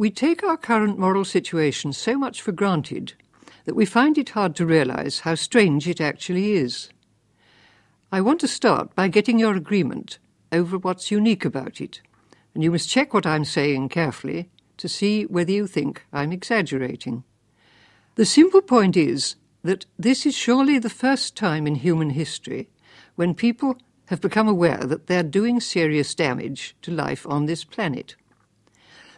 We take our current moral situation so much for granted that we find it hard to realize how strange it actually is. I want to start by getting your agreement over what's unique about it, and you must check what I'm saying carefully to see whether you think I'm exaggerating. The simple point is that this is surely the first time in human history when people have become aware that they're doing serious damage to life on this planet.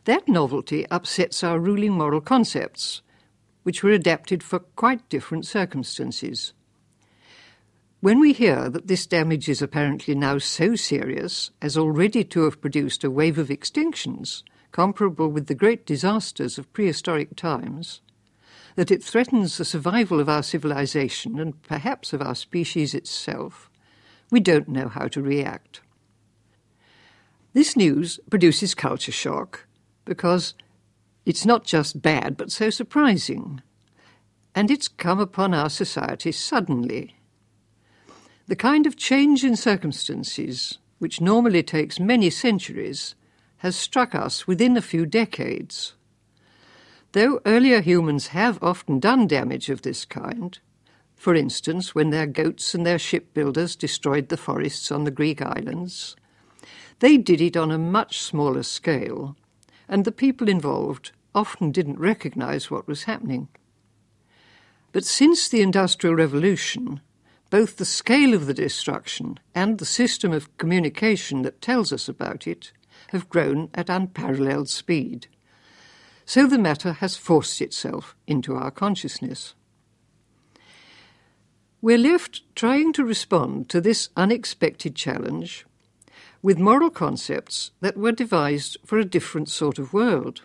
That novelty upsets our ruling moral concepts, which were adapted for quite different circumstances. When we hear that this damage is apparently now so serious as already to have produced a wave of extinctions comparable with the great disasters of prehistoric times, that it threatens the survival of our civilization and perhaps of our species itself, we don't know how to react. This news produces culture shock because it's not just bad but so surprising, and it's come upon our society suddenly. The kind of change in circumstances which normally takes many centuries has struck us within a few decades. Though earlier humans have often done damage of this kind, for instance, when their goats and their shipbuilders destroyed the forests on the Greek islands, they did it on a much smaller scale, and the people involved often didn't recognize what was happening. But since the Industrial Revolution, both the scale of the destruction and the system of communication that tells us about it have grown at unparalleled speed. So the matter has forced itself into our consciousness. We're left trying to respond to this unexpected challenge with moral concepts that were devised for a different sort of world.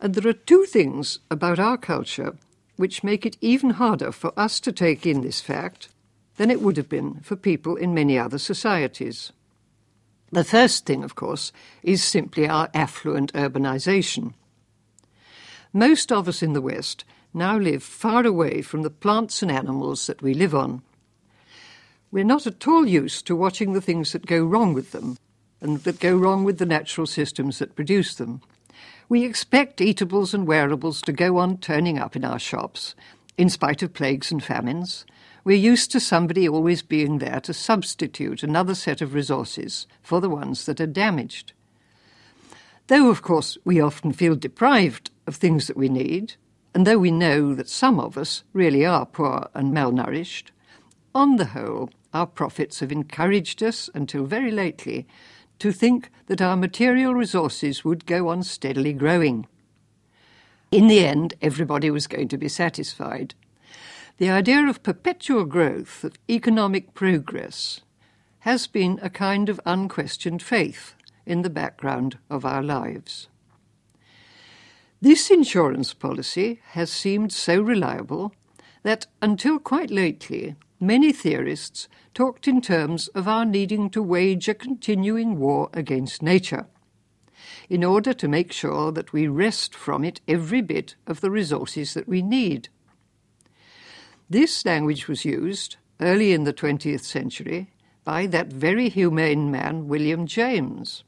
And there are two things about our culture which make it even harder for us to take in this fact than it would have been for people in many other societies. The first thing, of course, is simply our affluent urbanization. Most of us in the West now live far away from the plants and animals that we live on. We're not at all used to watching the things that go wrong with them and that go wrong with the natural systems that produce them. We expect eatables and wearables to go on turning up in our shops, in spite of plagues and famines. We're used to somebody always being there to substitute another set of resources for the ones that are damaged. Though, of course, we often feel deprived of things that we need, and though we know that some of us really are poor and malnourished, on the whole, our prophets have encouraged us, until very lately, to think that our material resources would go on steadily growing. In the end, everybody was going to be satisfied. The idea of perpetual growth, of economic progress, has been a kind of unquestioned faith in the background of our lives. This insurance policy has seemed so reliable that, until quite lately, many theorists talked in terms of our needing to wage a continuing war against nature in order to make sure that we wrest from it every bit of the resources that we need. This language was used, early in the 20th century, by that very humane man, William James,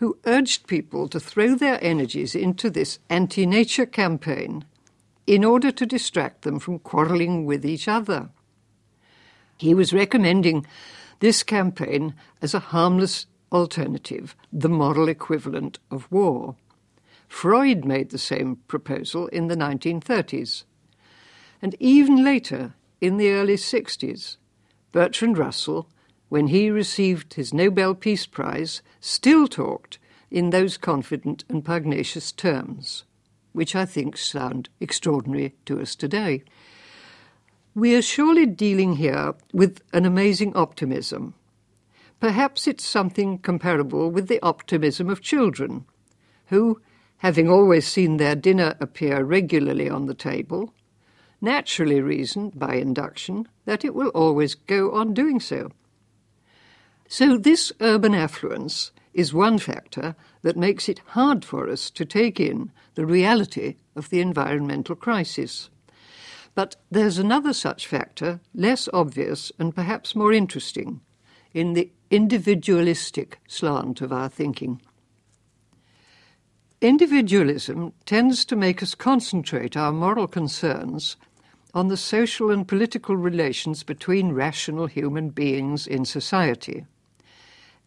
who urged people to throw their energies into this anti-nature campaign in order to distract them from quarrelling with each other. He was recommending this campaign as a harmless alternative, the moral equivalent of war. Freud made the same proposal in the 1930s. And even later, in the early 60s, Bertrand Russell, when he received his Nobel Peace Prize, still talked in those confident and pugnacious terms, which I think sound extraordinary to us today. We are surely dealing here with an amazing optimism. Perhaps it's something comparable with the optimism of children, who, having always seen their dinner appear regularly on the table, naturally reasoned by induction that it will always go on doing so. So this urban affluence is one factor that makes it hard for us to take in the reality of the environmental crisis. But there's another such factor, less obvious and perhaps more interesting, in the individualistic slant of our thinking. Individualism tends to make us concentrate our moral concerns on the social and political relations between rational human beings in society,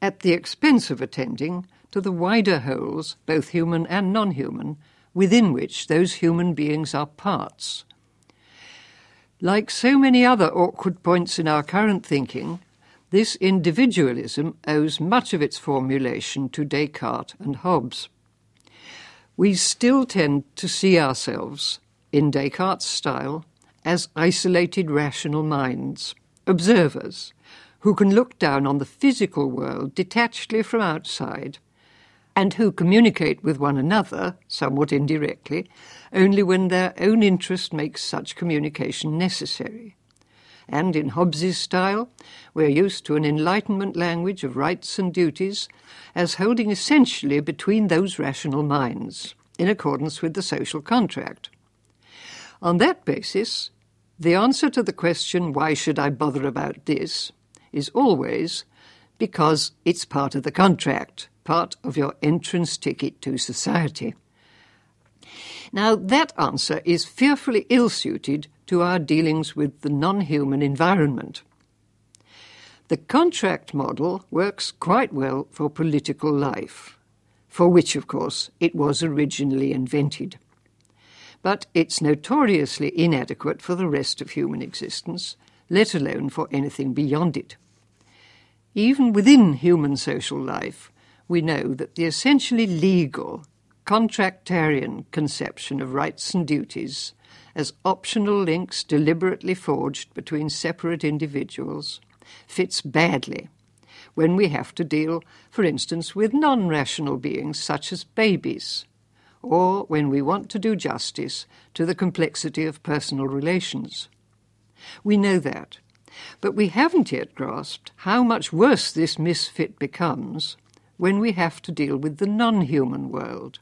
at the expense of attending to the wider wholes, both human and non-human, within which those human beings are parts. Like so many other awkward points in our current thinking, this individualism owes much of its formulation to Descartes and Hobbes. We still tend to see ourselves, in Descartes' style, as isolated rational minds, observers, who can look down on the physical world detachedly from outside, and who communicate with one another, somewhat indirectly, only when their own interest makes such communication necessary. And in Hobbes's style, we're used to an Enlightenment language of rights and duties as holding essentially between those rational minds, in accordance with the social contract. On that basis, the answer to the question, why should I bother about this, is always because it's part of the contract, part of your entrance ticket to society. Now, that answer is fearfully ill-suited to our dealings with the non-human environment. The contract model works quite well for political life, for which, of course, it was originally invented. But it's notoriously inadequate for the rest of human existence, let alone for anything beyond it. Even within human social life, we know that the essentially legal, contractarian conception of rights and duties as optional links deliberately forged between separate individuals fits badly when we have to deal, for instance, with non-rational beings such as babies, or when we want to do justice to the complexity of personal relations. We know that, but we haven't yet grasped how much worse this misfit becomes when we have to deal with the non-human world.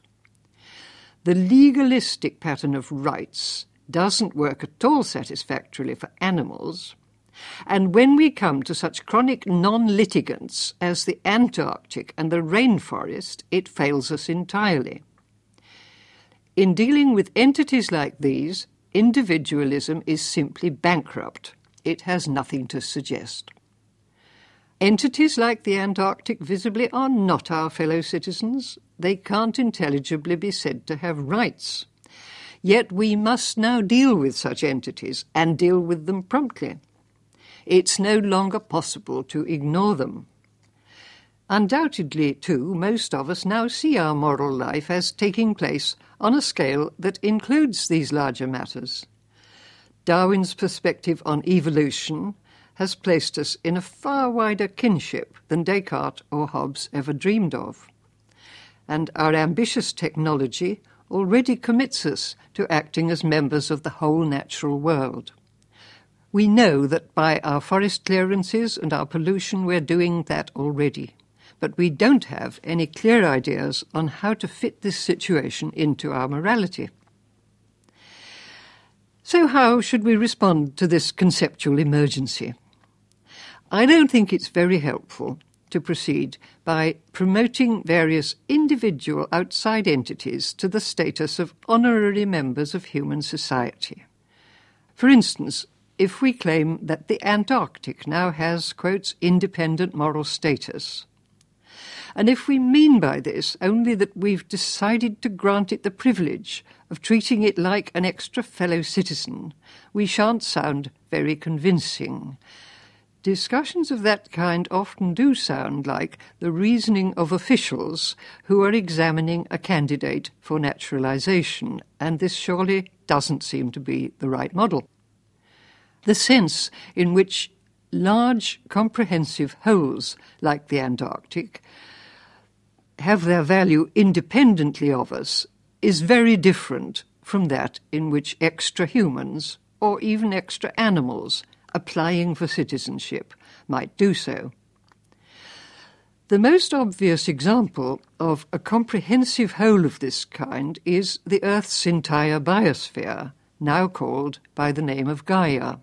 The legalistic pattern of rights doesn't work at all satisfactorily for animals, and when we come to such chronic non-litigants as the Antarctic and the rainforest, it fails us entirely. In dealing with entities like these, individualism is simply bankrupt. It has nothing to suggest. Entities like the Antarctic visibly are not our fellow citizens. They can't intelligibly be said to have rights. Yet we must now deal with such entities and deal with them promptly. It's no longer possible to ignore them. Undoubtedly, too, most of us now see our moral life as taking place on a scale that includes these larger matters. Darwin's perspective on evolution has placed us in a far wider kinship than Descartes or Hobbes ever dreamed of. And our ambitious technology already commits us to acting as members of the whole natural world. We know that by our forest clearances and our pollution we're doing that already. But we don't have any clear ideas on how to fit this situation into our morality. So how should we respond to this conceptual emergency? I don't think it's very helpful to proceed by promoting various individual outside entities to the status of honorary members of human society. For instance, if we claim that the Antarctic now has, quote, independent moral status, and if we mean by this only that we've decided to grant it the privilege of treating it like an extra fellow citizen, we shan't sound very convincing. Discussions of that kind often do sound like the reasoning of officials who are examining a candidate for naturalisation, and this surely doesn't seem to be the right model. The sense in which large, comprehensive wholes like the Antarctic have their value independently of us is very different from that in which extra humans or even extra animals applying for citizenship might do so. The most obvious example of a comprehensive whole of this kind is the Earth's entire biosphere, now called by the name of Gaia.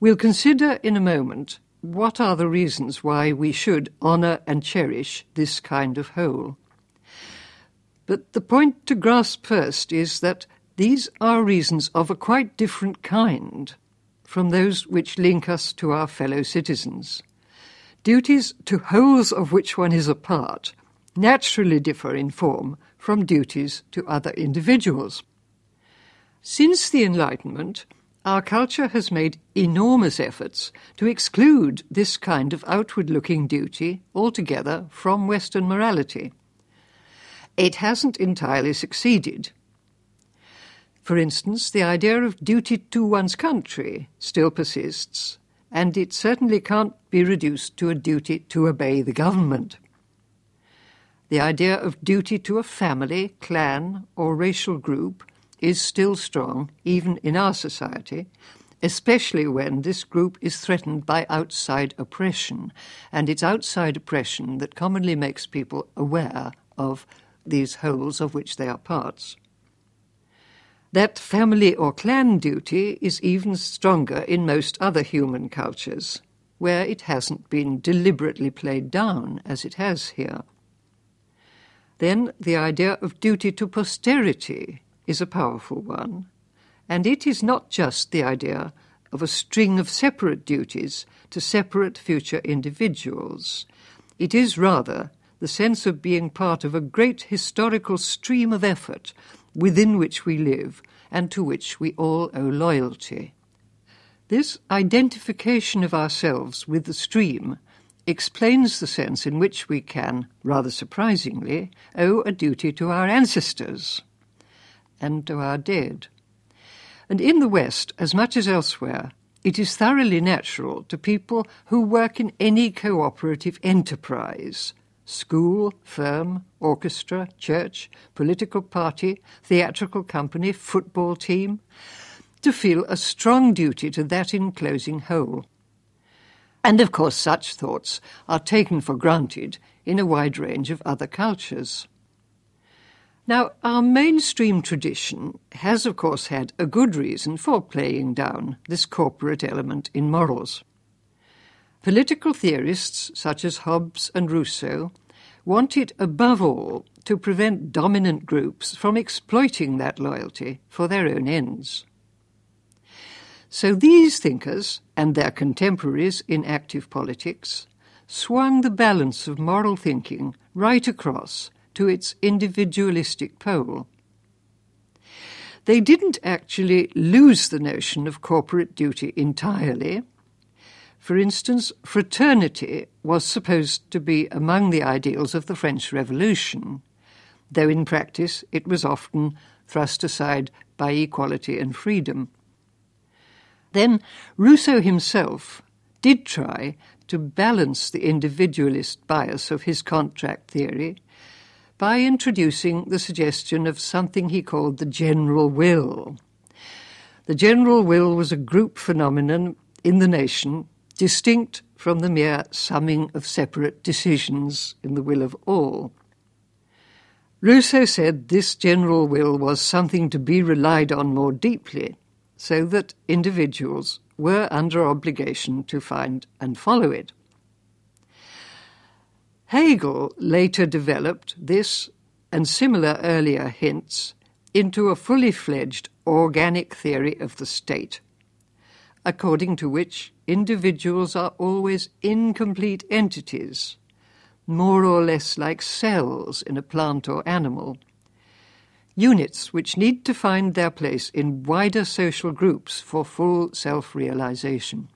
We'll consider in a moment what are the reasons why we should honour and cherish this kind of whole. But the point to grasp first is that these are reasons of a quite different kind from those which link us to our fellow citizens. Duties to wholes of which one is a part naturally differ in form from duties to other individuals. Since the Enlightenment, our culture has made enormous efforts to exclude this kind of outward-looking duty altogether from Western morality. It hasn't entirely succeeded. For instance, the idea of duty to one's country still persists, and it certainly can't be reduced to a duty to obey the government. The idea of duty to a family, clan, or racial group is still strong, even in our society, especially when this group is threatened by outside oppression, and it's outside oppression that commonly makes people aware of these wholes of which they are parts. That family or clan duty is even stronger in most other human cultures, where it hasn't been deliberately played down as it has here. Then the idea of duty to posterity is a powerful one, and it is not just the idea of a string of separate duties to separate future individuals. It is rather the sense of being part of a great historical stream of effort within which we live and to which we all owe loyalty. This identification of ourselves with the stream explains the sense in which we can, rather surprisingly, owe a duty to our ancestors and to our dead. And in the West, as much as elsewhere, it is thoroughly natural to people who work in any cooperative enterprise, school, firm, orchestra, church, political party, theatrical company, football team, to feel a strong duty to that enclosing whole. And of course such thoughts are taken for granted in a wide range of other cultures. Now, our mainstream tradition has of course had a good reason for playing down this corporate element in morals. Political theorists such as Hobbes and Rousseau want it above all to prevent dominant groups from exploiting that loyalty for their own ends. So these thinkers and their contemporaries in active politics swung the balance of moral thinking right across to its individualistic pole. They didn't actually lose the notion of corporate duty entirely. For instance, fraternity was supposed to be among the ideals of the French Revolution, though in practice it was often thrust aside by equality and freedom. Then Rousseau himself did try to balance the individualist bias of his contract theory by introducing the suggestion of something he called the general will. The general will was a group phenomenon in the nation, distinct from the mere summing of separate decisions in the will of all. Rousseau said this general will was something to be relied on more deeply, so that individuals were under obligation to find and follow it. Hegel later developed this and similar earlier hints into a fully fledged organic theory of the state, according to which individuals are always incomplete entities, more or less like cells in a plant or animal, units which need to find their place in wider social groups for full self-realization.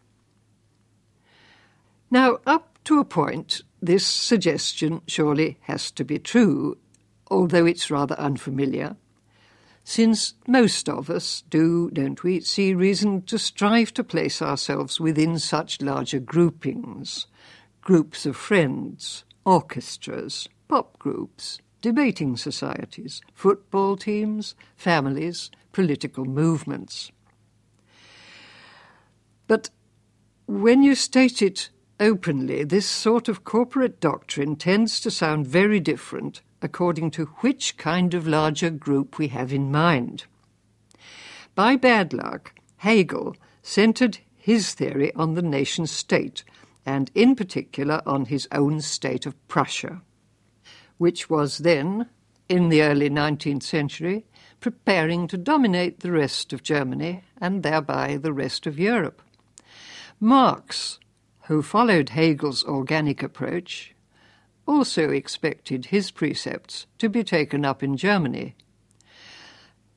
Now, up to a point, this suggestion surely has to be true, although it's rather unfamiliar, since most of us do, don't we, see reason to strive to place ourselves within such larger groupings, groups of friends, orchestras, pop groups, debating societies, football teams, families, political movements. But when you state it openly, this sort of corporate doctrine tends to sound very different according to which kind of larger group we have in mind. By bad luck, Hegel centred his theory on the nation-state, and in particular on his own state of Prussia, which was then, in the early 19th century, preparing to dominate the rest of Germany and thereby the rest of Europe. Marx, who followed Hegel's organic approach, also expected his precepts to be taken up in Germany.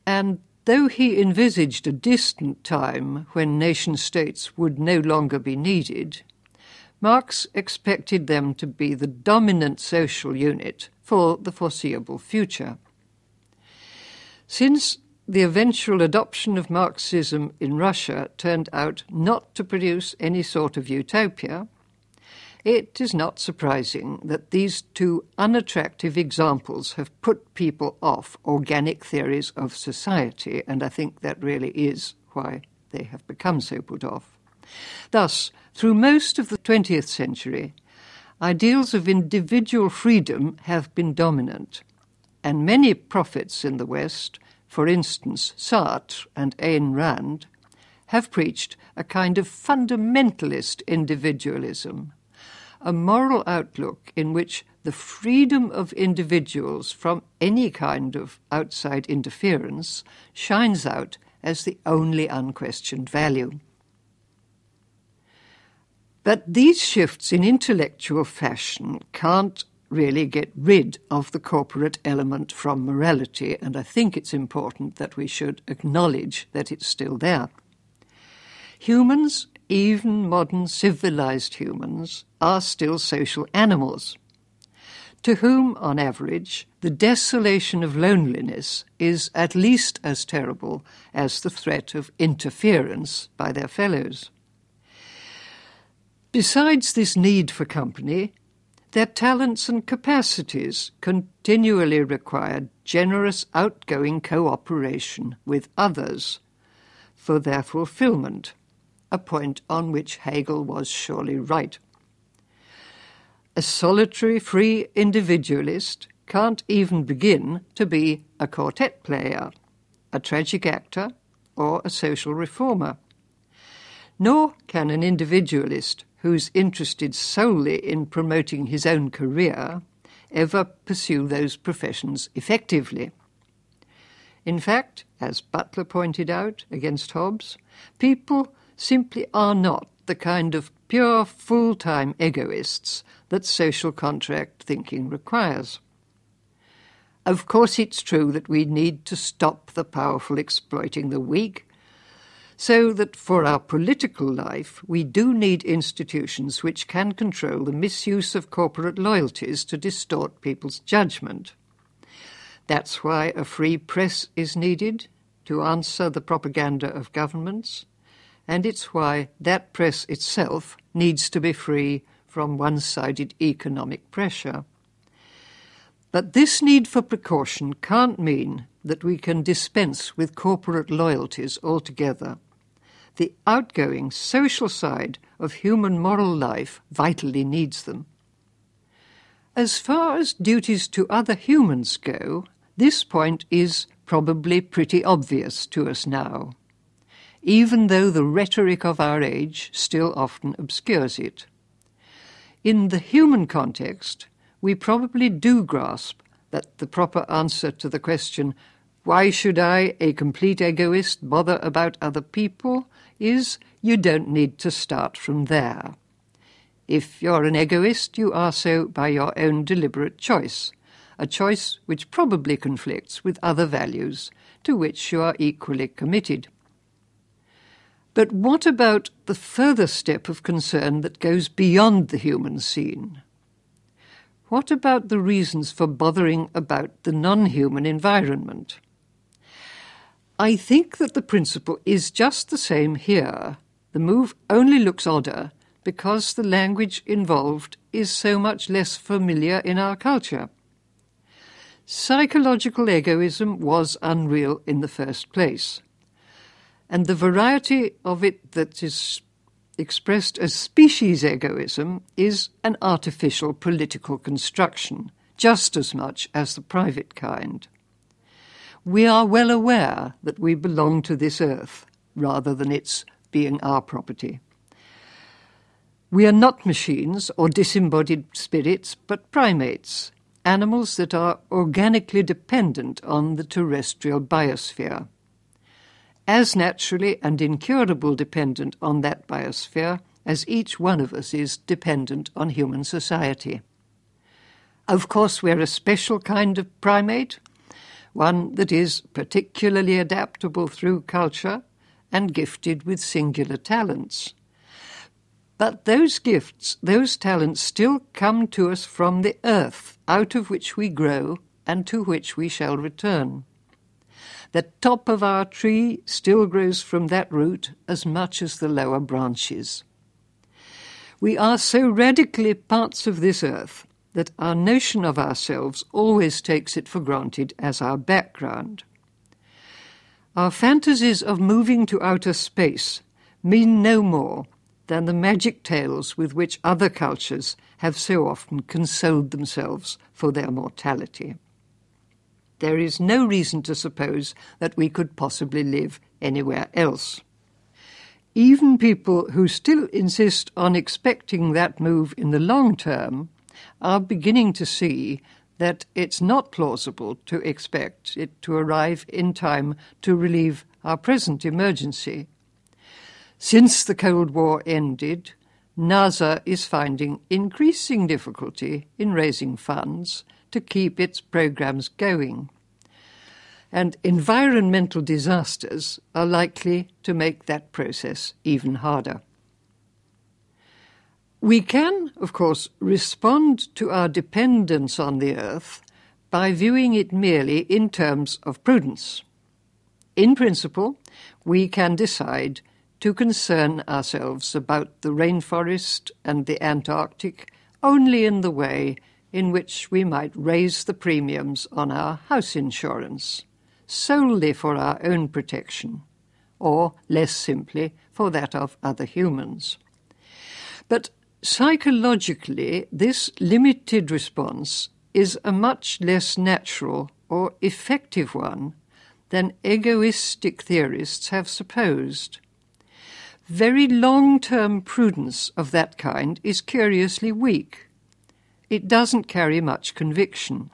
And though he envisaged a distant time when nation-states would no longer be needed, Marx expected them to be the dominant social unit for the foreseeable future. Since the eventual adoption of Marxism in Russia turned out not to produce any sort of utopia, it is not surprising that these two unattractive examples have put people off organic theories of society, and I think that really is why they have become so put off. Thus, through most of the 20th century, ideals of individual freedom have been dominant, and many prophets in the West, for instance Sartre and Ayn Rand, have preached a kind of fundamentalist individualism, a moral outlook in which the freedom of individuals from any kind of outside interference shines out as the only unquestioned value. But these shifts in intellectual fashion can't really get rid of the corporate element from morality, and I think it's important that we should acknowledge that it's still there. Humans, even modern civilized humans, are still social animals, to whom, on average, the desolation of loneliness is at least as terrible as the threat of interference by their fellows. Besides this need for company, their talents and capacities continually require generous outgoing cooperation with others for their fulfillment, a point on which Hegel was surely right. A solitary, free individualist can't even begin to be a quartet player, a tragic actor, or a social reformer. Nor can an individualist who's interested solely in promoting his own career ever pursue those professions effectively. In fact, as Butler pointed out against Hobbes, people simply are not the kind of pure full-time egoists that social contract thinking requires. Of course it's true that we need to stop the powerful exploiting the weak, so that for our political life we do need institutions which can control the misuse of corporate loyalties to distort people's judgment. That's why a free press is needed to answer the propaganda of governments, and it's why that press itself needs to be free from one-sided economic pressure. But this need for precaution can't mean that we can dispense with corporate loyalties altogether. The outgoing social side of human moral life vitally needs them. As far as duties to other humans go, this point is probably pretty obvious to us now, even though the rhetoric of our age still often obscures it. In the human context, we probably do grasp that the proper answer to the question, why should I, a complete egoist, bother about other people, is you don't need to start from there. If you're an egoist, you are so by your own deliberate choice, a choice which probably conflicts with other values to which you are equally committed. But what about the further step of concern that goes beyond the human scene? What about the reasons for bothering about the non-human environment? I think that the principle is just the same here. The move only looks odder because the language involved is so much less familiar in our culture. Psychological egoism was unreal in the first place, and the variety of it that is expressed as species egoism is an artificial political construction, just as much as the private kind. We are well aware that we belong to this earth, rather than its being our property. We are not machines or disembodied spirits, but primates, animals that are organically dependent on the terrestrial biosphere. As naturally and incurably dependent on that biosphere as each one of us is dependent on human society. Of course, we're a special kind of primate, one that is particularly adaptable through culture and gifted with singular talents. But those gifts, those talents, still come to us from the earth, out of which we grow and to which we shall return. The top of our tree still grows from that root as much as the lower branches. We are so radically parts of this earth that our notion of ourselves always takes it for granted as our background. Our fantasies of moving to outer space mean no more than the magic tales with which other cultures have so often consoled themselves for their mortality. There is no reason to suppose that we could possibly live anywhere else. Even people who still insist on expecting that move in the long term are beginning to see that it's not plausible to expect it to arrive in time to relieve our present emergency. Since the Cold War ended, NASA is finding increasing difficulty in raising funds to keep its programs going. And environmental disasters are likely to make that process even harder. We can, of course, respond to our dependence on the earth by viewing it merely in terms of prudence. In principle, we can decide to concern ourselves about the rainforest and the Antarctic only in the way in which we might raise the premiums on our house insurance, solely for our own protection, or less simply for that of other humans. But psychologically, this limited response is a much less natural or effective one than egoistic theorists have supposed. Very long-term prudence of that kind is curiously weak. It doesn't carry much conviction.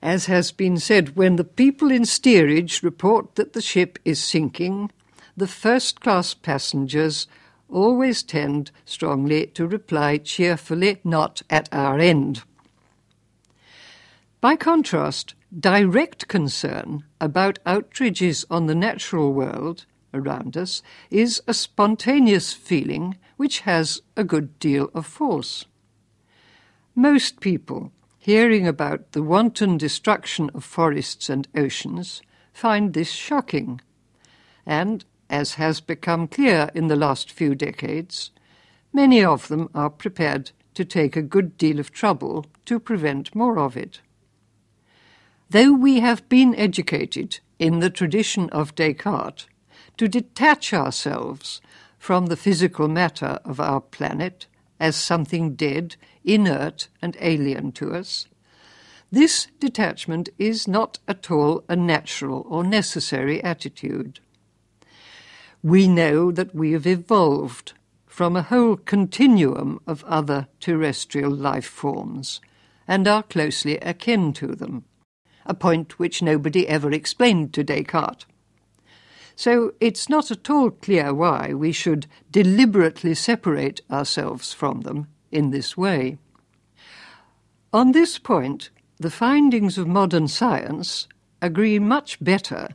As has been said, when the people in steerage report that the ship is sinking, the first-class passengers always tend strongly to reply cheerfully, "Not at our end." By contrast, direct concern about outrages on the natural world around us is a spontaneous feeling which has a good deal of force. Most people hearing about the wanton destruction of forests and oceans find this shocking, and, as has become clear in the last few decades, many of them are prepared to take a good deal of trouble to prevent more of it. Though we have been educated in the tradition of Descartes to detach ourselves from the physical matter of our planet as something dead, inert, and alien to us, this detachment is not at all a natural or necessary attitude. We know that we have evolved from a whole continuum of other terrestrial life forms and are closely akin to them, a point which nobody ever explained to Descartes. So it's not at all clear why we should deliberately separate ourselves from them in this way. On this point, the findings of modern science agree much better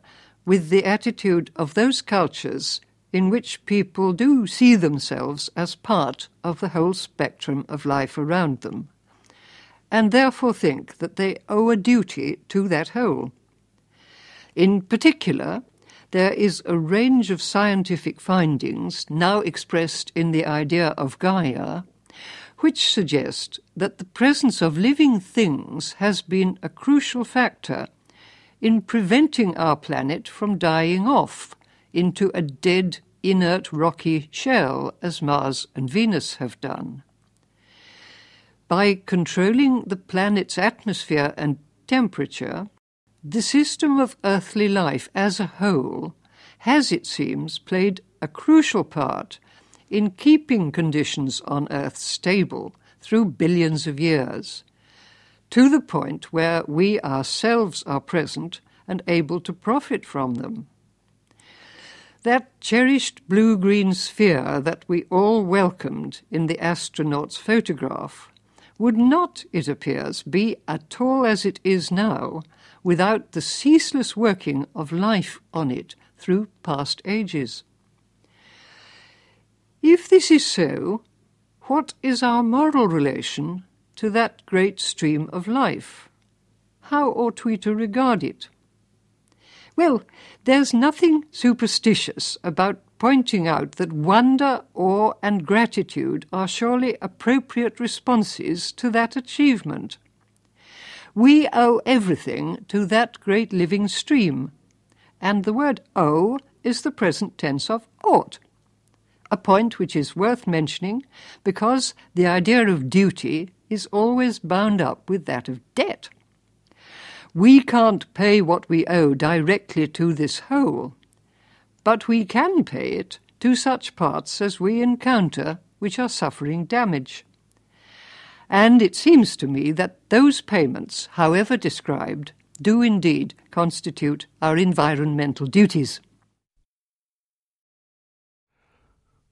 with the attitude of those cultures in which people do see themselves as part of the whole spectrum of life around them, and therefore think that they owe a duty to that whole. In particular, there is a range of scientific findings, now expressed in the idea of Gaia, which suggest that the presence of living things has been a crucial factor in preventing our planet from dying off into a dead, inert, rocky shell, as Mars and Venus have done. By controlling the planet's atmosphere and temperature, the system of earthly life as a whole has, it seems, played a crucial part in keeping conditions on Earth stable through billions of years, to the point where we ourselves are present and able to profit from them. That cherished blue-green sphere that we all welcomed in the astronaut's photograph would not, it appears, be at all as it is now without the ceaseless working of life on it through past ages. If this is so, what is our moral relation to that great stream of life? How ought we to regard it? Well, there's nothing superstitious about pointing out that wonder, awe, and gratitude are surely appropriate responses to that achievement. We owe everything to that great living stream, and the word owe is the present tense of ought, a point which is worth mentioning because the idea of duty is always bound up with that of debt. We can't pay what we owe directly to this whole, but we can pay it to such parts as we encounter which are suffering damage. And it seems to me that those payments, however described, do indeed constitute our environmental duties.